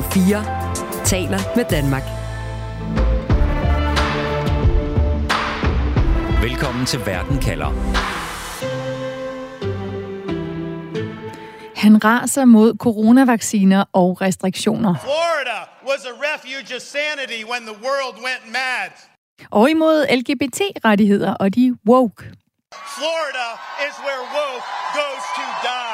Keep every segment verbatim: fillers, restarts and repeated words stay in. Radio fire taler med Danmark. Velkommen til Verden kalder. Han raser mod coronavacciner og restriktioner. Florida was a refuge of sanity when the world went mad. Og imod L G B T-rettigheder og de woke. Florida is where woke goes to die.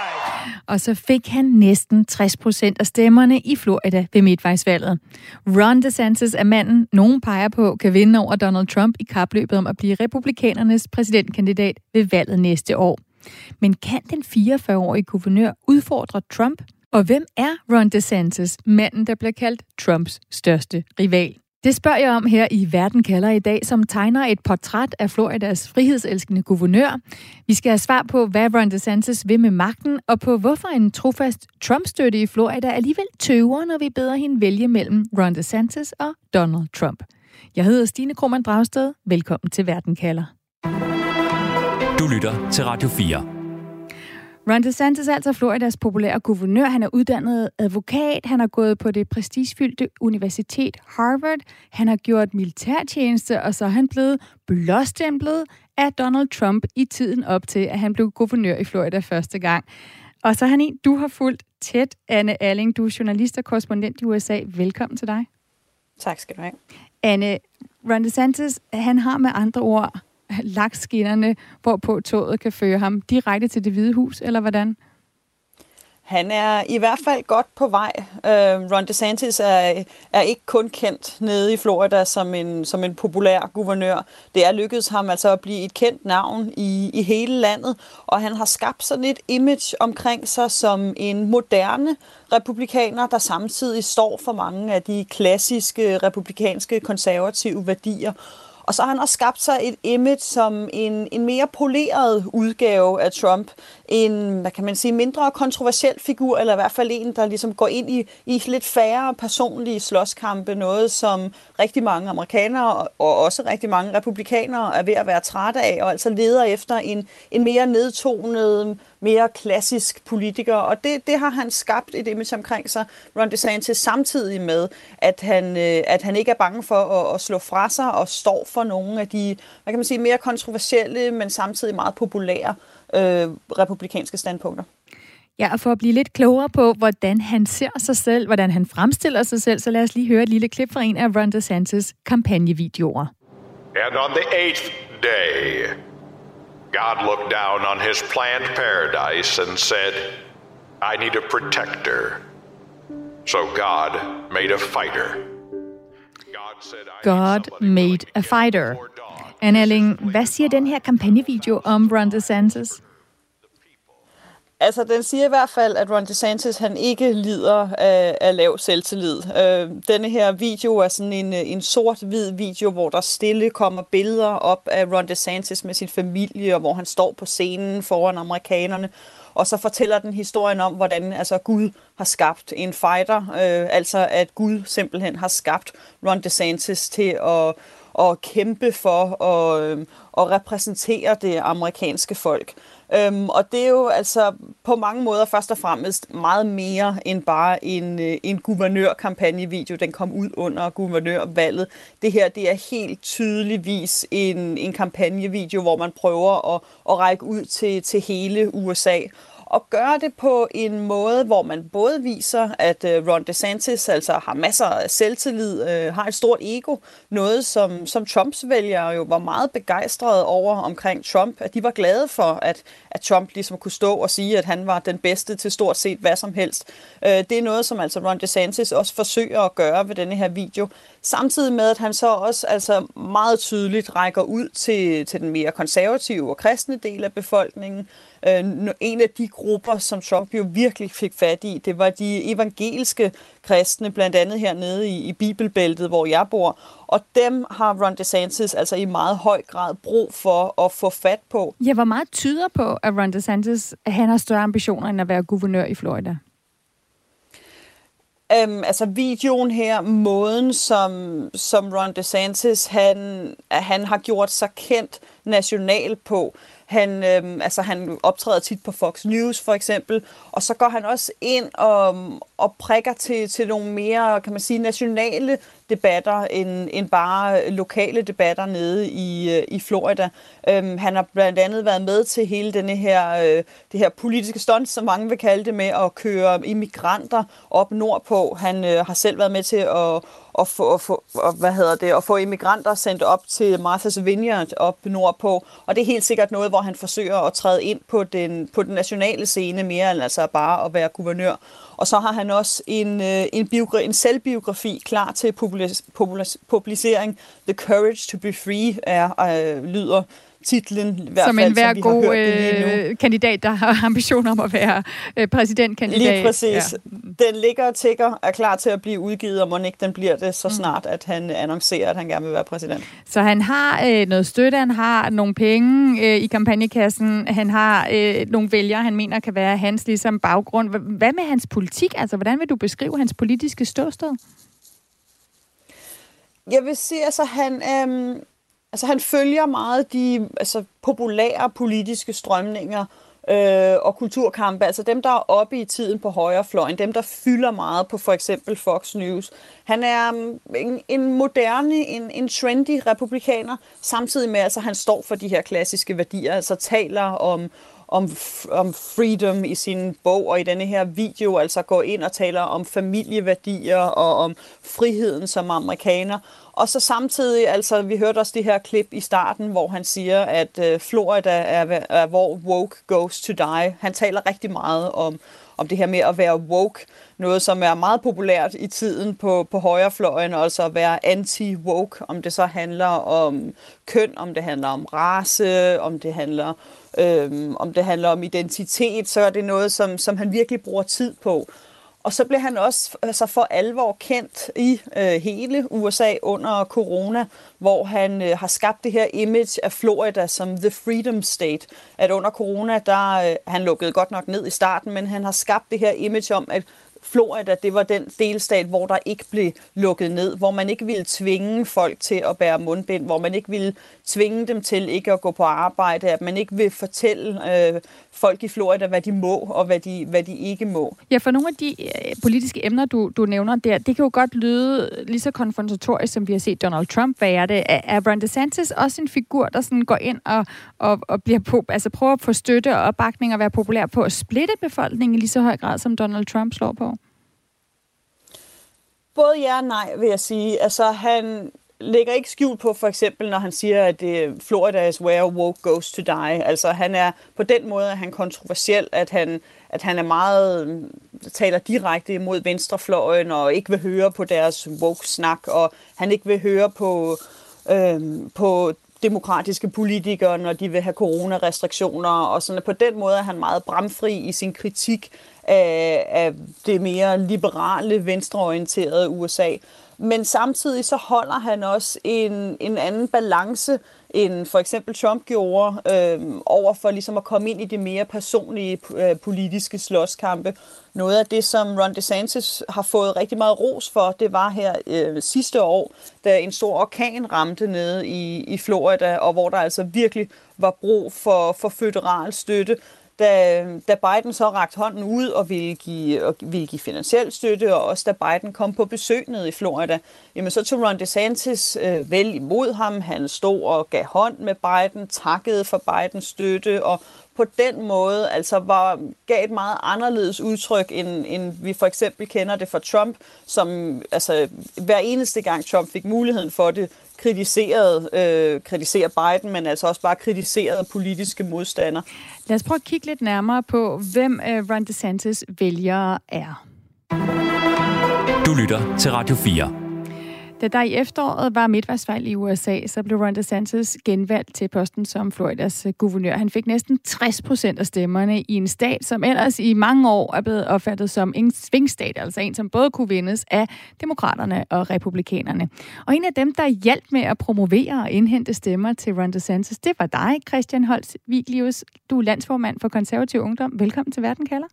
Og så fik han næsten tres procent af stemmerne i Florida ved midtvejsvalget. Ron DeSantis er manden, nogen peger på, kan vinde over Donald Trump i kapløbet om at blive republikanernes præsidentkandidat ved valget næste år. Men kan den fireogfyrre-årige guvernør udfordre Trump? Og hvem er Ron DeSantis, manden, der bliver kaldt Trumps største rival? Det spørger jeg om her i Verden kalder i dag, som tegner et portræt af Floridas frihedselskende guvernør. Vi skal have svar på, hvad Ron DeSantis vil med magten, og på hvorfor en trofast Trump-støtte i Florida alligevel tøver, når vi beder hende vælge mellem Ron DeSantis og Donald Trump. Jeg hedder Stine Krohmann Dragsted. Velkommen til Verden kalder. Du lytter til Radio fire. Ron DeSantis er altså Floridas populære guvernør. Han er uddannet advokat. Han har gået på det prestigefyldte universitet Harvard. Han har gjort militærtjeneste, og så er han blevet blåstemplet af Donald Trump i tiden op til, at han blev guvernør i Florida første gang. Og så er han en, du har fulgt tæt, Anne Alling. Du er journalist og korrespondent i U S A. Velkommen til dig. Tak skal du have. Anne, Ron DeSantis, han har med andre ord lagt skinnerne, hvorpå toget kan føre ham direkte til Det Hvide Hus, eller hvordan? Han er i hvert fald godt på vej. Uh, Ron DeSantis er, er ikke kun kendt nede i Florida som en, som en populær guvernør. Det er lykkedes ham altså at blive et kendt navn i, i hele landet, og han har skabt sådan et image omkring sig som en moderne republikaner, der samtidig står for mange af de klassiske republikanske konservative værdier. Og så har han også skabt sig et image som en, en mere poleret udgave af Trump. En, hvad kan man sige, mindre kontroversiel figur, eller i hvert fald en, der ligesom går ind i, i lidt færre personlige slåskampe. Noget, som rigtig mange amerikanere og også rigtig mange republikanere er ved at være trætte af, og altså leder efter en, en mere nedtonet, mere klassisk politiker. Og det, det har han skabt et image omkring sig, Ron DeSantis, samtidig med, at han, at han ikke er bange for at, at slå fra sig og står for nogle af de, hvad kan man sige, mere kontroversielle, men samtidig meget populære Øh, republikanske standpunkter. Ja, og for at blive lidt klogere på, hvordan han ser sig selv, hvordan han fremstiller sig selv, så lad os lige høre et lille klip fra en af Ron DeSantis' kampagnevideoer. And on the eighth day, God looked down on his planned paradise and said, I need a protector. So God made a fighter. God, said, God made a fighter. Anne Alling, hvad siger den her kampagnevideo om Ron DeSantis? Altså, den siger i hvert fald, at Ron DeSantis, han ikke lider af, af lav selvtillid. Øh, denne her video er sådan en, en sort-hvid video, hvor der stille kommer billeder op af Ron DeSantis med sin familie, og hvor han står på scenen foran amerikanerne. Og så fortæller den historien om, hvordan altså, Gud har skabt en fighter. Øh, altså, at Gud simpelthen har skabt Ron DeSantis til at og kæmpe for og, øh, og repræsentere det amerikanske folk. Øhm, og det er jo altså på mange måder først og fremmest meget mere end bare en, øh, en guvernørkampagnevideo. Den kom ud under guvernørvalget. Det her det er helt tydeligvis en, en kampagnevideo, hvor man prøver at, at række ud til, til hele U S A. Og gøre det på en måde, hvor man både viser, at Ron DeSantis altså har masser af selvtillid, øh, har et stort ego. Noget, som, som Trumps vælgere jo var meget begejstrede over omkring Trump. At de var glade for, at, at Trump ligesom kunne stå og sige, at han var den bedste til stort set hvad som helst. Øh, det er noget, som altså Ron DeSantis også forsøger at gøre ved denne her video. Samtidig med, at han så også altså meget tydeligt rækker ud til, til den mere konservative og kristne del af befolkningen. En af de grupper, som Trump jo virkelig fik fat i, det var de evangeliske kristne, blandt andet hernede i, i Bibelbæltet, hvor jeg bor. Og dem har Ron DeSantis altså i meget høj grad brug for at få fat på. Ja, hvor meget tyder på, at Ron DeSantis han har større ambitioner end at være guvernør i Florida? Øhm, altså videoen her, måden som, som Ron DeSantis han, han har gjort sig kendt national på, Han, øh, altså, han optræder tit på Fox News for eksempel, og så går han også ind og, og prikker til, til nogle mere, kan man sige, nationale debatter end, end bare lokale debatter nede i, i Florida. Øhm, han har blandt andet været med til hele denne her, øh, det her politiske stunt, som mange vil kalde det, med at køre immigranter op nordpå. Han øh, har selv været med til at, at, få, at, få, at, hvad hedder det, at få immigranter sendt op til Martha's Vineyard op nordpå. Og det er helt sikkert noget, hvor han forsøger at træde ind på den, på den nationale scene mere end altså bare at være guvernør. Og så har han også en, en, biogra- en selvbiografi klar til publicering. The Courage to be Free er, øh, lyder titlen, i hvert som fald, en hver som god øh, kandidat, der har ambitioner om at være øh, præsidentkandidat. Lige præcis. Ja. Den ligger og tigger, er klar til at blive udgivet, og mon ikke den bliver det så snart, at han annoncerer, at han gerne vil være præsident. Så han har øh, noget støtte, han har nogle penge øh, i kampagnekassen, han har øh, nogle vælgere, han mener kan være hans ligesom baggrund. Hvad med hans politik? Altså, hvordan vil du beskrive hans politiske ståsted? Jeg vil sige, altså han... Øh, Altså, han følger meget de altså, populære politiske strømninger øh, og kulturkampe, altså dem, der er oppe i tiden på højrefløjen, dem, der fylder meget på for eksempel Fox News. Han er en, en moderne, en, en trendy republikaner, samtidig med, at altså, han står for de her klassiske værdier, altså taler om... Om, om freedom i sin bog og i denne her video, altså går ind og taler om familieværdier og om friheden som amerikaner. Og så samtidig, altså vi hørte også det her klip i starten, hvor han siger, at øh, Florida er, er, hvor woke goes to die. Han taler rigtig meget om, om det her med at være woke, noget som er meget populært i tiden på, på højrefløjen, og altså at være anti-woke, om det så handler om køn, om det handler om race, om det handler Øhm, om det handler om identitet, så er det noget, som, som han virkelig bruger tid på. Og så blev han også altså for alvor kendt i øh, hele U S A under corona, hvor han øh, har skabt det her image af Florida som the freedom state. At under corona, der øh, han lukkede godt nok ned i starten, men han har skabt det her image om, at Florida, det var den delstat, hvor der ikke blev lukket ned, hvor man ikke ville tvinge folk til at bære mundbind, hvor man ikke ville tvinge dem til ikke at gå på arbejde, at man ikke vil fortælle øh, folk i Florida, hvad de må og hvad de, hvad de ikke må. Ja, for nogle af de øh, politiske emner, du, du nævner der, det kan jo godt lyde lige så konfrontatorisk, som vi har set Donald Trump være det. Er Ron DeSantis også en figur, der sådan går ind og, og, og bliver på, altså prøver at få støtte og opbakning og være populær på at splitte befolkningen i lige så høj grad, som Donald Trump slår på? Både ja og nej, vil jeg sige. Altså, han lægger ikke skjul på, for eksempel, når han siger, at Florida is where woke goes to die. Altså, han er på den måde, at han er kontroversiel, at han, at han er meget, taler direkte imod venstrefløjen, og ikke vil høre på deres woke-snak, og han ikke vil høre på, øhm, på demokratiske politikere, når de vil have coronarestriktioner, og sådan. På den måde er han meget bramfri i sin kritik af, af det mere liberale, venstreorienterede U S A. Men samtidig så holder han også en, en anden balance, end for eksempel Trump gjorde, øh, over for ligesom at komme ind i de mere personlige øh, politiske slåskampe. Noget af det, som Ron DeSantis har fået rigtig meget ros for, det var her øh, sidste år, da en stor orkan ramte nede i, i Florida, og hvor der altså virkelig var brug for, for føderal støtte. Da, da Biden så rakte hånden ud og ville give, og ville give finansiel støtte, og også da Biden kom på besøg nede i Florida, jamen så tog Ron DeSantis øh, vel imod ham. Han stod og gav hånd med Biden, takkede for Bidens støtte, og på den måde altså var, gav et meget anderledes udtryk, end, end vi for eksempel kender det fra Trump, som altså, hver eneste gang Trump fik muligheden for det, kritiserede, øh, kritiserede Biden, men altså også bare kritiserede politiske modstandere. Lad os prøve at kigge lidt nærmere på, hvem øh, Ron DeSantis vælgere er. Du lytter til Radio fire. Da der i efteråret var midtvejsvalg i U S A, så blev Ron DeSantis genvalgt til posten som Floridas guvernør. Han fik næsten tres procent af stemmerne i en stat, som ellers i mange år er blevet opfattet som en svingstat, altså en, som både kunne vindes af demokraterne og republikanerne. Og en af dem, der hjalp med at promovere og indhente stemmer til Ron DeSantis, det var dig, Christian Holst Viglius. Du er landsformand for Konservativ Ungdom. Velkommen til Verden kalder.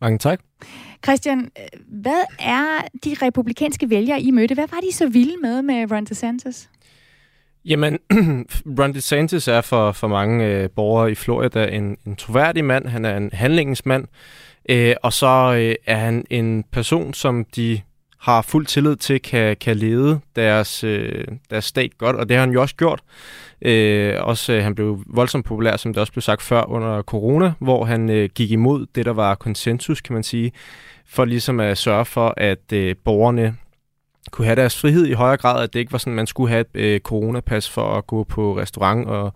Mange tak. Christian, hvad er de republikanske vælgere, I mødte? Hvad var de så vilde med med Ron DeSantis? Jamen, Ron DeSantis er for, for mange øh, borgere i Florida en, en troværdig mand. Han er en handlingens mand, øh, og så øh, er han en person, som de har fuld tillid til, kan, kan lede deres, øh, deres stat godt, og det har han jo også gjort. Øh, også, øh, han blev voldsomt populær, som det også blev sagt før, under corona, hvor han øh, gik imod det, der var konsensus, kan man sige, for ligesom at sørge for, at øh, borgerne kunne have deres frihed i højere grad, at det ikke var sådan, at man skulle have et øh, coronapas for at gå på restaurant og,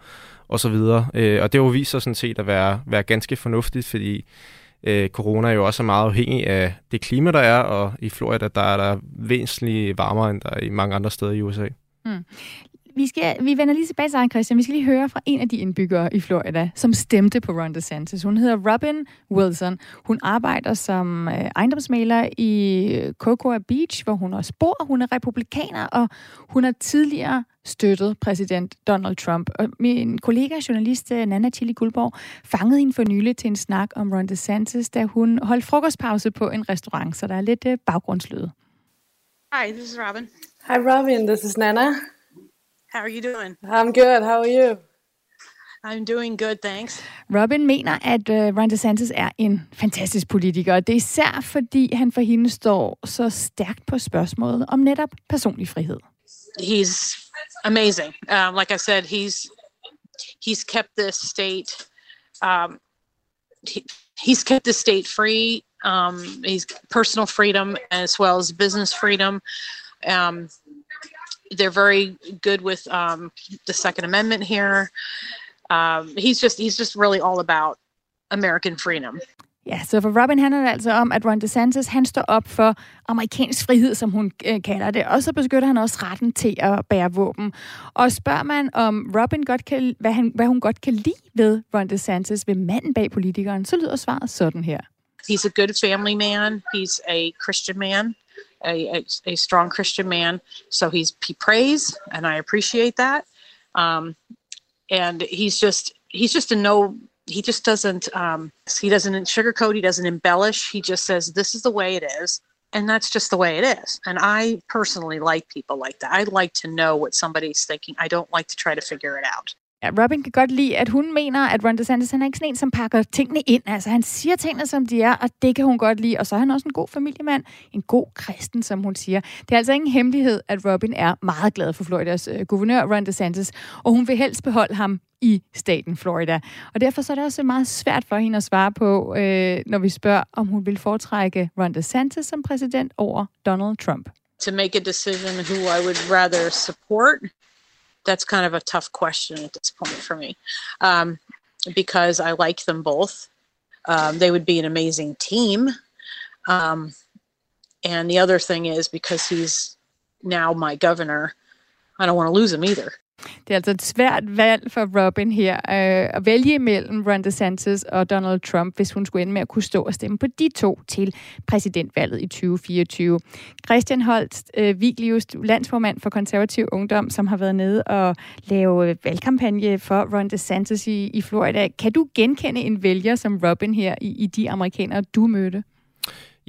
og så videre. Øh, og det jo viser sådan set at være, være ganske fornuftigt, fordi øh, corona er jo også meget afhængig af det klima, der er, og i Florida, der er der væsentligt varmere, end der er i mange andre steder i U S A. Mm. Vi, skal, vi vender lige tilbage til dig, Christian. Vi skal lige høre fra en af de indbyggere i Florida, som stemte på Ron DeSantis. Hun hedder Robin Wilson. Hun arbejder som ejendomsmægler i Cocoa Beach, hvor hun også bor. Hun er republikaner, og hun har tidligere støttet præsident Donald Trump. Og min kollega, journalist Nana Chili Guldborg, fangede hende for nylig til en snak om Ron DeSantis, da hun holdt frokostpause på en restaurant, så der er lidt baggrundslyd. Hi, this is Robin. Hi, Robin. This is Nana. How are you doing? I'm good. How are you? I'm doing good, thanks. Robin mener, at uh, Ron DeSantis er en fantastisk politiker, og det er især fordi han for hende står så stærkt på spørgsmålet om netop personlig frihed. He's amazing. Um, like I said, he's he's kept this state um, he, he's kept the state free. Um, he's personal freedom as well as business freedom. Um, They're very good with um, the Second Amendment here. Um, he's just he's just really all about American freedom. Ja, så for Robin handler det altså om, at Ron DeSantis, han står op for amerikansk frihed, som hun øh, kalder det, og så beskytter han også retten til at bære våben. Og spørger man, om Robin godt kan, hvad, han, hvad hun godt kan lide ved Ron DeSantis, ved manden bag politikeren, så lyder svaret sådan her. He's a good family man. He's a Christian man. A, a, a strong Christian man, so he's he prays, and I appreciate that. Um, and he's just he's just a no. He just doesn't um, he doesn't sugarcoat. He doesn't embellish. He just says this is the way it is, and that's just the way it is. And I personally like people like that. I like to know what somebody's thinking. I don't like to try to figure it out. Ja, Robin kan godt lide, at hun mener, at Ron DeSantis, han er ikke sådan en, som pakker tingene ind. Altså, han siger tingene, som de er, og det kan hun godt lide. Og så er han også en god familiemand, en god kristen, som hun siger. Det er altså ingen hemmelighed, at Robin er meget glad for Floridas øh, guvernør, Ron DeSantis, og hun vil helst beholde ham i staten Florida. Og derfor så er det også meget svært for hende at svare på, øh, når vi spørger, om hun vil foretrække Ron DeSantis som præsident over Donald Trump. To make a decision who I would rather support, that's kind of a tough question at this point for me, um, because I like them both. Um, they would be an amazing team. Um, and the other thing is, because he's now my governor, I don't want to lose him either. Det er altså et svært valg for Robin her øh, at vælge mellem Ron DeSantis og Donald Trump, hvis hun skulle ende med at kunne stå og stemme på de to til præsidentvalget i tyve fireogtyve. Christian Holst øh, Viglius, landsformand for Konservativ Ungdom, som har været nede og lave valgkampagne for Ron DeSantis i, i Florida. Kan du genkende en vælger som Robin her i, i de amerikanere, du mødte?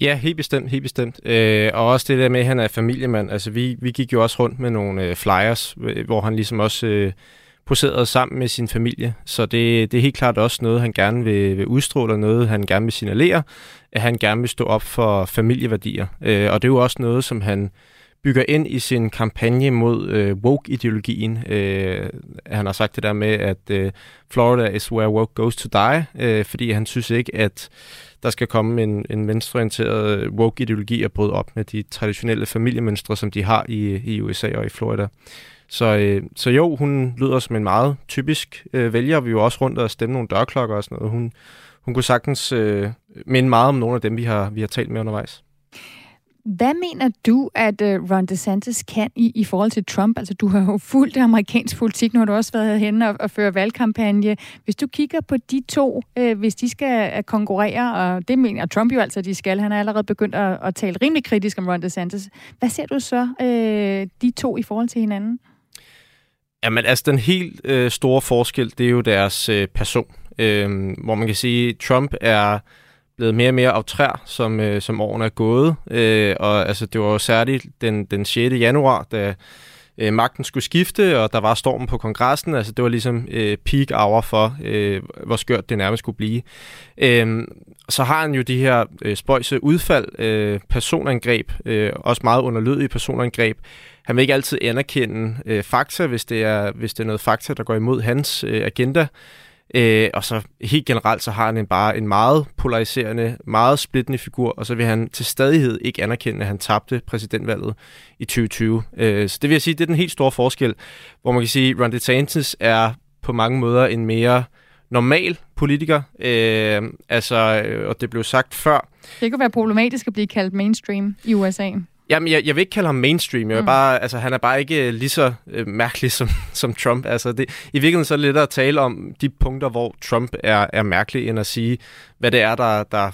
Ja, helt bestemt, helt bestemt. Øh, og også det der med, at han er familiemand. Altså, vi, vi gik jo også rundt med nogle øh, flyers, hvor han ligesom også øh, poserede sammen med sin familie. Så det, det er helt klart også noget, han gerne vil, vil udstråle, og noget, han gerne vil signalere, at han gerne vil stå op for familieværdier. Øh, og det er jo også noget, som han bygger ind i sin kampagne mod øh, woke-ideologien. Øh, han har sagt det der med, at øh, Florida is where woke goes to die, øh, fordi han synes ikke, at der skal komme en, en venstreorienteret woke-ideologi og bryde op med de traditionelle familiemønstre, som de har i, i U S A og i Florida. Så, øh, så jo, hun lyder som en meget typisk øh, vælger. Vi er jo også rundt og stemme nogle dørklokker og sådan noget. Hun, hun kunne sagtens øh, minde meget om nogle af dem, vi har, vi har talt med undervejs. Hvad mener du, at Ron DeSantis kan i, i forhold til Trump? Altså, du har jo fulgt amerikansk politik, nu har du også været henne og, og fører valgkampagne. Hvis du kigger på de to, øh, hvis de skal konkurrere, og det mener Trump jo altså, de skal. Han er allerede begyndt at, at tale rimelig kritisk om Ron DeSantis. Hvad ser du så øh, de to i forhold til hinanden? Jamen, altså, den helt øh, store forskel, det er jo deres øh, person. Øh, hvor man kan sige, Trump er blevet mere og mere autrær, som, øh, som årene er gået. Øh, og altså, det var jo særligt den, den sjette januar, da øh, magten skulle skifte, og der var stormen på kongressen. Altså det var ligesom øh, peak hour for, øh, hvor skørt det nærmest skulle blive. Øh, så har han jo de her øh, spøjse udfald, øh, personangreb, øh, også meget underlødige personangreb. Han vil ikke altid anerkende øh, fakta, hvis det, er, hvis det er noget fakta, der går imod hans øh, agenda. Øh, og så helt generelt, så har han en, bare en meget polariserende, meget splittende figur, og så vil han til stadighed ikke anerkende, at han tabte præsidentvalget i tyve tyve. Øh, så det vil jeg sige, det er den helt store forskel, hvor man kan sige, at Ron DeSantis er på mange måder en mere normal politiker, øh, altså, og det blev sagt før. Det kunne være problematisk at blive kaldt mainstream i U S A. Jamen, jeg, jeg vil ikke kalde ham mainstream. Jeg vil bare, mm. altså, han er bare ikke lige så øh, mærkelig som, som Trump. Altså, det, i virkeligheden så er det lettere at tale om de punkter, hvor Trump er, er mærkelig, end at sige, hvad det er, der, der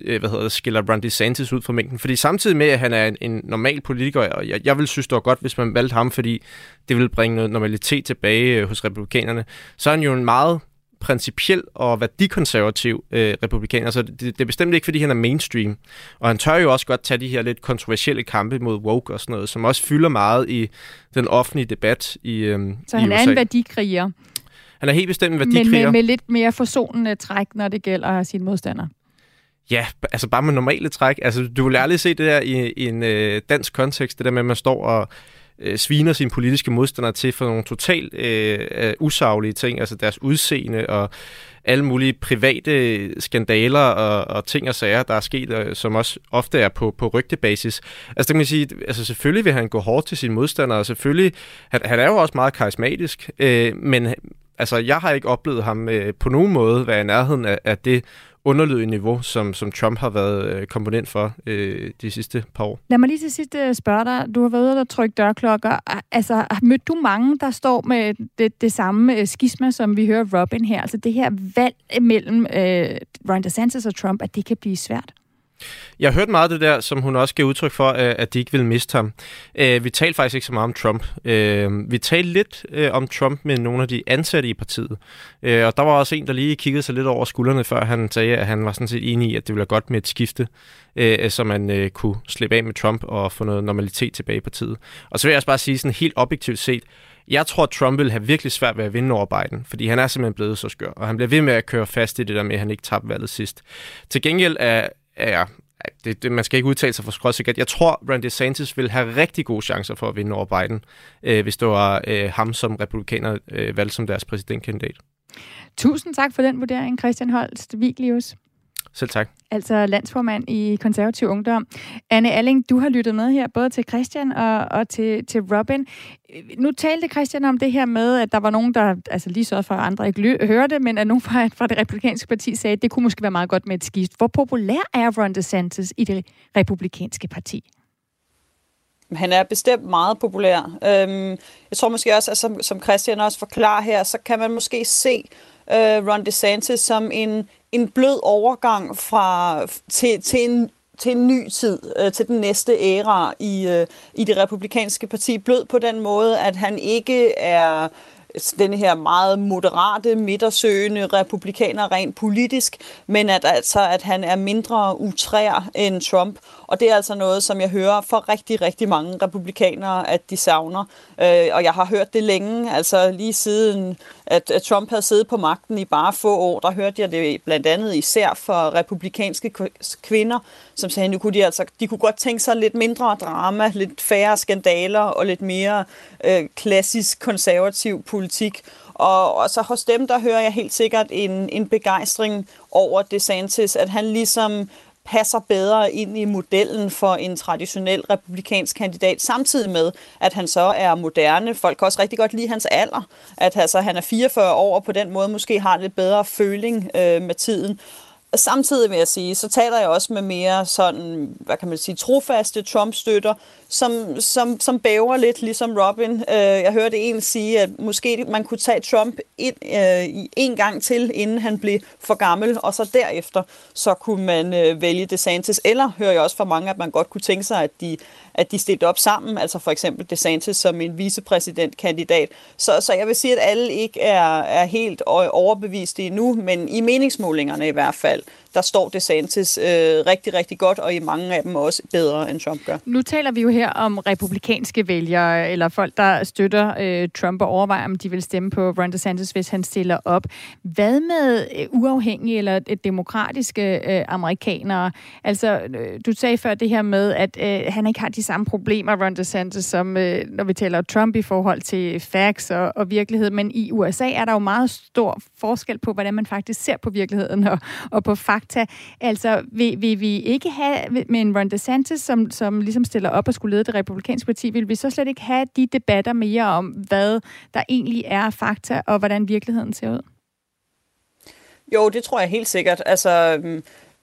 øh, hvad hedder det, skiller Ron DeSantis ud fra mængden. Fordi samtidig med, at han er en, en normal politiker, og jeg, jeg ville synes, det var godt, hvis man valgte ham, fordi det ville bringe noget normalitet tilbage øh, hos republikanerne, så er han jo en meget principiel og værdikonservativ øh, republikaner, så det, det er bestemt ikke, fordi han er mainstream. Og han tør jo også godt tage de her lidt kontroversielle kampe mod woke og sådan noget, som også fylder meget i den offentlige debat i, øh, så i han U S A. Er en værdikriger. Han er helt bestemt en værdikriger. Men med, med lidt mere forsonende træk, når det gælder sine modstandere. Ja, altså bare med normale træk. Altså, du vil aldrig se det der i, i en øh, dansk kontekst, det der med, at man står og sviner sine politiske modstandere til for nogle totalt øh, usaglige ting, altså deres udseende og alle mulige private skandaler og, og ting og sager, der er sket, som også ofte er på, på rygtebasis. Altså det kan man sige, altså selvfølgelig vil han gå hårdt til sine modstandere, og selvfølgelig, han, han er jo også meget karismatisk, øh, men altså jeg har ikke oplevet ham øh, på nogen måde være i nærheden af, af det underlydige niveau, som, som Trump har været komponent for øh, de sidste par år. Lad mig lige til sidst spørge dig. Du har været ude og trykke dørklokker. Altså, mødte du mange, der står med det, det samme skisma, som vi hører Robin her? Altså det her valg mellem øh, Ron DeSantis og Trump, at det kan blive svært? Jeg hørte meget af det der, som hun også gav udtryk for, at de ikke ville miste ham. Vi talte faktisk ikke så meget om Trump. Vi talte lidt om Trump med nogle af de ansatte i partiet. Og der var også en, der lige kiggede sig lidt over skuldrene, før han sagde, at han var sådan set enig i, at det ville være godt med et skifte, så man kunne slippe af med Trump og få noget normalitet tilbage i partiet. Og så vil jeg også bare sige sådan helt objektivt set, jeg tror, at Trump vil have virkelig svært ved at vinde over Biden, fordi han er simpelthen blevet så skør, og han bliver ved med at køre fast i det der med, at han ikke tabte valget sidst. Til gengæld er Ja, det, det, man skal ikke udtale sig for skråsikkert. Jeg tror, Ron DeSantis vil have rigtig gode chancer for at vinde over Biden, øh, hvis det var øh, ham, som republikaner øh, valgte som deres præsidentkandidat. Tusind tak for den vurdering, Christian Holst Viglius. Selv tak. Altså landsformand i Konservativ Ungdom. Anne Alling, du har lyttet med her, både til Christian og, og til, til Robin. Nu talte Christian om det her med, at der var nogen, der altså lige så for andre ikke lø- hørte, men at nogen fra, fra det republikanske parti sagde, at det kunne måske være meget godt med et skift. Hvor populær er Ron DeSantis i det republikanske parti? Han er bestemt meget populær. Øhm, jeg tror måske også, at som, som Christian også forklarer her, så kan man måske se øh, Ron DeSantis som en en blød overgang fra til til en til en ny tid, øh, til den næste æra i øh, i det republikanske parti, blød på den måde, at han ikke er den her meget moderate, midtersøgende republikaner rent politisk, men at, altså, at han er mindre utrær end Trump. Og det er altså noget, som jeg hører for rigtig, rigtig mange republikanere, at de savner. Øh, og jeg har hørt det længe, altså lige siden, at, at Trump havde siddet på magten i bare få år, der hørte jeg det blandt andet især for republikanske kvinder, som sagde, nu kunne de altså, de kunne godt tænke sig lidt mindre drama, lidt færre skandaler og lidt mere øh, klassisk konservativ politik. Politik. Og, og så hos dem, der hører jeg helt sikkert en, en begejstring over DeSantis, at han ligesom passer bedre ind i modellen for en traditionel republikansk kandidat, samtidig med, at han så er moderne. Folk kan også rigtig godt lide hans alder, at altså, han er fireogfyrre år, og på den måde måske har lidt bedre føling øh, med tiden. Og samtidig vil jeg sige, så taler jeg også med mere sådan, hvad kan man sige, trofaste Trump-støtter, som, som, som bæver lidt, ligesom Robin. Jeg hørte en sige, at måske man kunne tage Trump ind, øh, en gang til, inden han blev for gammel, og så derefter, så kunne man øh, vælge DeSantis. Eller hører jeg også fra mange, at man godt kunne tænke sig, at de, at de stillede op sammen, altså for eksempel DeSantis som en vicepræsidentkandidat. Så, så jeg vil sige, at alle ikke er, er helt overbeviste endnu, men i meningsmålingerne i hvert fald, der står DeSantis øh, rigtig, rigtig godt, og i mange af dem også bedre, end Trump gør. Nu taler vi jo her om republikanske vælgere, eller folk, der støtter øh, Trump og overvejer, om de vil stemme på Ron DeSantis, hvis han stiller op. Hvad med øh, uafhængige eller øh, demokratiske øh, amerikanere? Altså, øh, du sagde før det her med, at øh, han ikke har de samme problemer, Ron DeSantis, som øh, når vi taler Trump i forhold til facts og, og virkelighed, men i U S A er der jo meget stor forskel på, hvordan man faktisk ser på virkeligheden og, og på fakta. Altså, vil, vil vi ikke have, med en Ron DeSantis, som, som ligesom stiller op og skulle lede det republikanske parti, vil vi så slet ikke have de debatter mere om, hvad der egentlig er fakta, og hvordan virkeligheden ser ud? Jo, det tror jeg helt sikkert. Altså,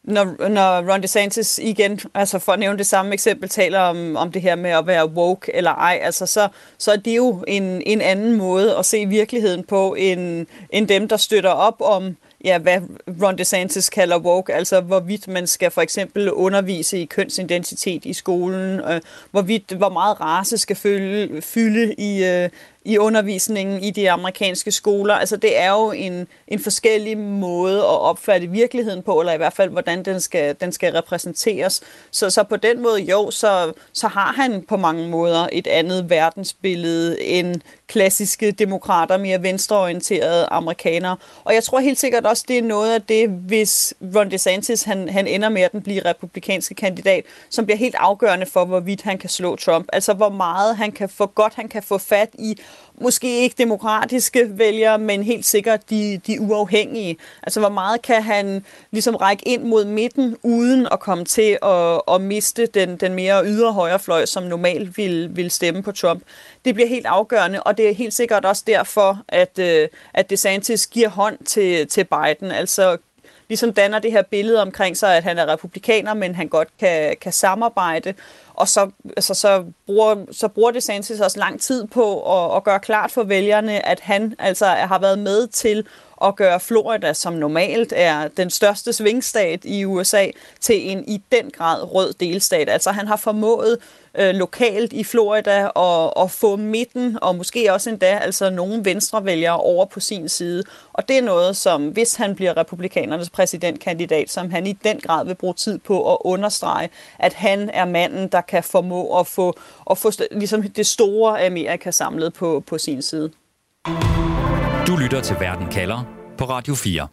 Når, når Ron DeSantis igen, altså for at nævne det samme eksempel, taler om, om det her med at være woke eller ej, altså så, så er det jo en, en anden måde at se virkeligheden på, end, end dem, der støtter op om, ja, hvad Ron DeSantis kalder woke, altså hvorvidt man skal for eksempel undervise i kønsidentitet i skolen, øh, hvorvidt, hvor meget race skal følge, fylde i, øh, i undervisningen i de amerikanske skoler. Altså det er jo en, en forskellig måde at opfatte virkeligheden på, eller i hvert fald, hvordan den skal, den skal repræsenteres. Så, så på den måde, jo, så, så har han på mange måder et andet verdensbillede end klassiske demokrater, mere venstreorienterede amerikanere. Og jeg tror helt sikkert også, det er noget af det, hvis Ron DeSantis, han, han ender med at den blive republikanske kandidat, som bliver helt afgørende for, hvorvidt han kan slå Trump. Altså hvor meget han kan få godt, han kan få fat i, måske ikke demokratiske vælgere, men helt sikkert de, de uafhængige. Altså, hvor meget kan han ligesom række ind mod midten, uden at komme til at, at miste den, den mere ydre højrefløj, som normalt vil, vil stemme på Trump. Det bliver helt afgørende, og det er helt sikkert også derfor, at, at DeSantis giver hånd til, til Biden. Altså, ligesom danner det her billede omkring sig, at han er republikaner, men han godt kan, kan samarbejde. Og så, altså, så, bruger, så bruger DeSantis også lang tid på at, at gøre klart for vælgerne, at han altså har været med til at gøre Florida, som normalt er den største svingstat i U S A, til en i den grad rød delstat. Altså han har formået øh, lokalt i Florida at, at få midten, og måske også endda altså nogle venstrevælgere over på sin side. Og det er noget, som hvis han bliver republikanernes præsidentkandidat, som han i den grad vil bruge tid på at understrege, at han er manden, der kan formå at få, at få ligesom det store Amerika samlet på, på sin side. Du lytter til Verden kalder på Radio fire.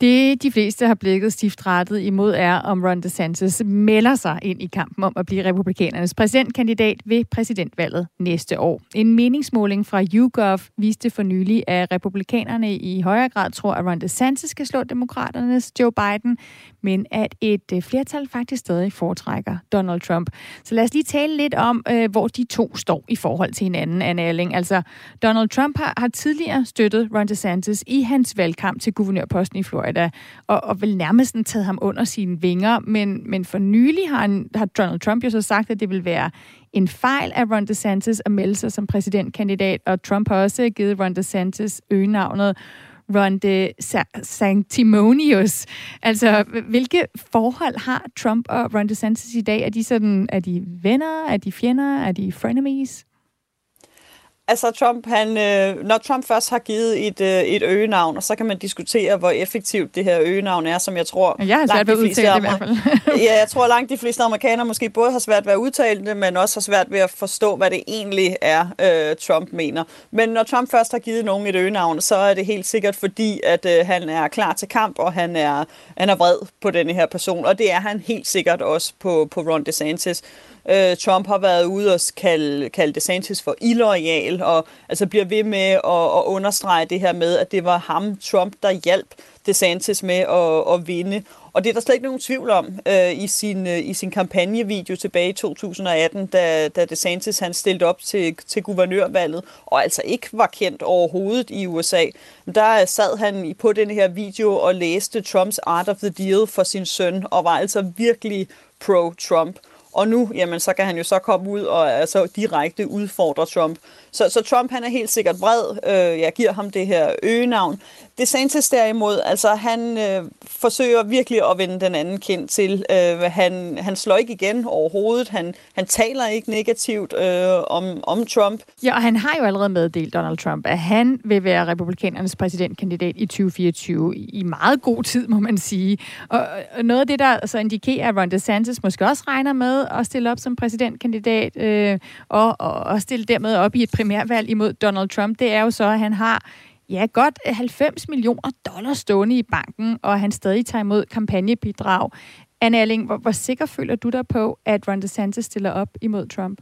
Det, de fleste har blikket stift rettet imod, er, om Ron DeSantis melder sig ind i kampen om at blive republikanernes præsidentkandidat ved præsidentvalget næste år. En meningsmåling fra YouGov viste for nylig, at republikanerne i højere grad tror, at Ron DeSantis skal slå demokraternes Joe Biden, men at et flertal faktisk stadig foretrækker Donald Trump. Så lad os lige tale lidt om, hvor de to står i forhold til hinanden, Anne Erling. Altså, Donald Trump har, har tidligere støttet Ron DeSantis i hans valgkamp til guvernørposten i Florida, Og, og vel nærmest taget ham under sine vinger, men, men for nylig har, han, har Donald Trump jo så sagt, at det vil være en fejl af Ron DeSantis at melde sig som præsidentkandidat, og Trump har også givet Ron DeSantis øgenavnet Ron DeSantimonious. Altså, hvilke forhold har Trump og Ron DeSantis i dag? Er de sådan, er de venner? Er de fjender? Er de frenemies? Altså Trump, han, når Trump først har givet et, et øgenavn, og så kan man diskutere, hvor effektivt det her øgenavn er, som jeg tror... Jeg har svært ved at udtale det i hvert fald. Ja, jeg tror langt de fleste amerikanere måske både har svært ved at udtale det, men også har svært ved at forstå, hvad det egentlig er, øh, Trump mener. Men når Trump først har givet nogen et øgenavn, så er det helt sikkert fordi, at øh, han er klar til kamp, og han er, han er vred på denne her person, og det er han helt sikkert også på, på Ron DeSantis. Trump har været ude og kalde, kalde DeSantis for illoyal, og altså bliver ved med at, at understrege det her med, at det var ham, Trump, der hjalp DeSantis med at, at vinde. Og det er der slet ikke nogen tvivl om øh, i, sin, øh, i sin kampagnevideo tilbage i to tusind og atten, da, da DeSantis han stillede op til, til guvernørvalget, og altså ikke var kendt overhovedet i U S A. Der sad han på den her video og læste Trumps Art of the Deal for sin søn, og var altså virkelig pro-Trump. Og nu, jamen, så kan han jo så komme ud og altså direkte udfordre Trump. Så, så Trump, han er helt sikkert vred. Øh, jeg giver ham det her øgenavn. DeSantis derimod, altså han øh, forsøger virkelig at vende den anden kind til. Øh, han, han slår ikke igen overhovedet, han, han taler ikke negativt øh, om, om Trump. Ja, og han har jo allerede meddelt Donald Trump, at han vil være republikanernes præsidentkandidat i tyve fireogtyve i meget god tid, må man sige. Og noget af det, der så indikerer, at Ron DeSantis måske også regner med at stille op som præsidentkandidat øh, og, og, og stille dermed op i et primærvalg imod Donald Trump, det er jo så, at han har ja, godt halvfems millioner dollars stående i banken, og han stadig tager imod kampagnebidrag. Anne Alling, hvor, hvor sikker føler du dig på, at Ron DeSantis stiller op imod Trump?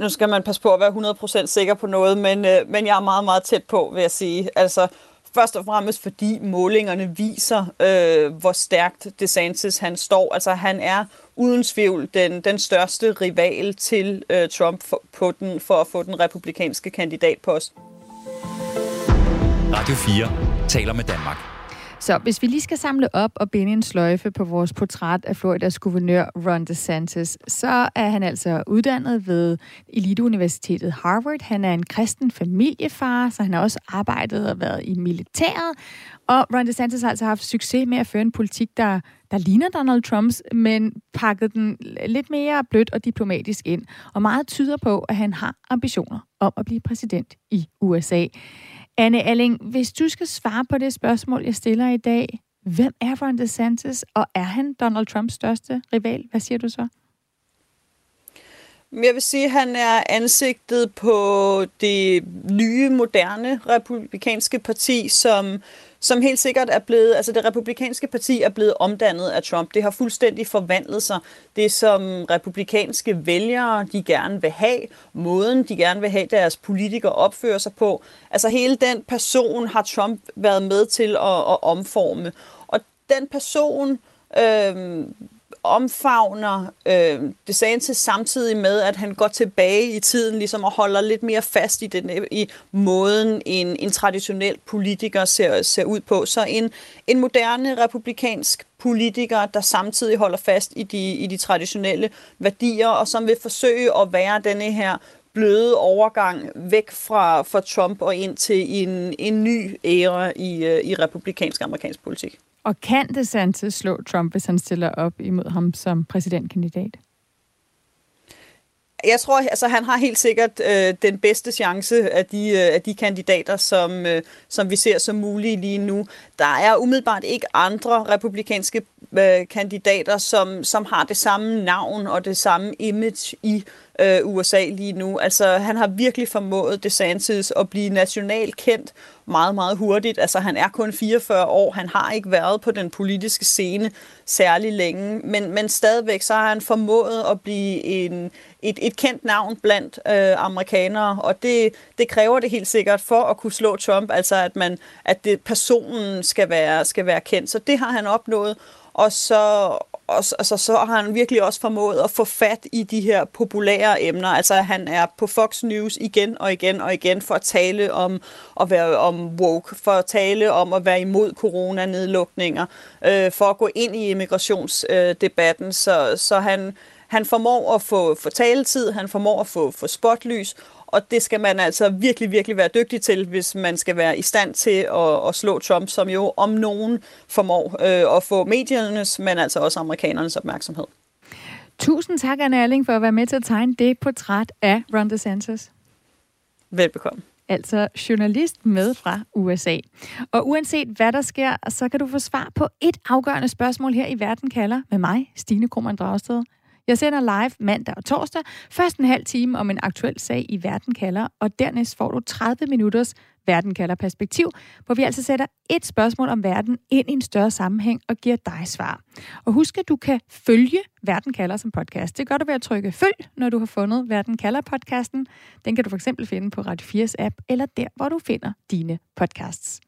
Nu skal man passe på at være hundrede procent sikker på noget, men, men jeg er meget, meget tæt på, vil jeg sige. Altså, først og fremmest fordi målingerne viser, øh, hvor stærkt DeSantis han står. Altså, han er uden tvivl den, den største rival til øh, Trump for, på den, for at få den republikanske kandidatpost. Radio fire taler med Danmark. Så hvis vi lige skal samle op og binde en sløjfe på vores portræt af Floridas guvernør Ron DeSantis, så er han altså uddannet ved eliteuniversitetet Harvard. Han er en kristen familiefar, så han har også arbejdet og været i militæret. Og Ron DeSantis har altså haft succes med at føre en politik, der, der ligner Donald Trumps, men pakket den lidt mere blødt og diplomatisk ind. Og meget tyder på, at han har ambitioner om at blive præsident i U S A. Anne Alling, hvis du skal svare på det spørgsmål, jeg stiller i dag, hvem er Ron DeSantis, og er han Donald Trumps største rival? Hvad siger du så? Jeg vil sige, at han er ansigtet på det nye, moderne republikanske parti, som, som helt sikkert er blevet, altså det republikanske parti er blevet omdannet af Trump. Det har fuldstændig forvandlet sig. Det, som republikanske vælgere, de gerne vil have, måden, de gerne vil have deres politikere opfører sig på. Altså hele den person har Trump været med til at, at omforme. Og den person Øh, omfavner øh, DeSantis samtidig med, at han går tilbage i tiden ligesom, og holder lidt mere fast i, den, i måden, en, en traditionel politiker ser, ser ud på. Så en, en moderne republikansk politiker, der samtidig holder fast i de, i de traditionelle værdier, og som vil forsøge at være denne her bløde overgang væk fra, fra Trump og ind til en, en ny æra i, i republikansk amerikansk politik. Og kan DeSantis slå Trump, hvis han stiller op imod ham som præsidentkandidat? Jeg tror, altså, han har helt sikkert øh, den bedste chance af de, øh, af de kandidater, som, øh, som vi ser som mulige lige nu. Der er umiddelbart ikke andre republikanske øh, kandidater, som, som har det samme navn og det samme image i øh, U S A lige nu. Altså, han har virkelig formået DeSantis at blive nationalt kendt meget, meget hurtigt. Altså, han er kun fireogfyrre år. Han har ikke været på den politiske scene særlig længe, men, men stadigvæk så har han formået at blive en, et, et kendt navn blandt øh, amerikanere, og det, det kræver det helt sikkert for at kunne slå Trump, altså at, man, at det, personen skal være, skal være kendt. Så det har han opnået, og så Og så, altså, så har han virkelig også formået at få fat i de her populære emner. Altså han er på Fox News igen og igen og igen for at tale om at være om woke, for at tale om at være imod coronanedlukninger, øh, for at gå ind i immigrationsdebatten. Øh, så så han, han formår at få, få taletid, han formår at få, få spotlys, og det skal man altså virkelig, virkelig være dygtig til, hvis man skal være i stand til at, at slå Trump, som jo om nogen formår øh, at få mediernes, men altså også amerikanernes opmærksomhed. Tusind tak, Anne Alling, for at være med til at tegne det portræt af Ron DeSantis. Velbekomme. Altså journalist med fra U S A. Og uanset hvad der sker, så kan du få svar på et afgørende spørgsmål her i Verden kalder med mig, Stine Krohmann Dragsted. Jeg sender live mandag og torsdag, først en halv time om en aktuel sag i Verden kalder, og dernæst får du tredive minutters Verden kalder perspektiv, hvor vi altså sætter et spørgsmål om verden ind i en større sammenhæng og giver dig svar. Og husk, at du kan følge Verden kalder som podcast. Det gør du ved at trykke følg, når du har fundet Verden kalder podcasten. Den kan du for eksempel finde på Radio fires app, eller der, hvor du finder dine podcasts.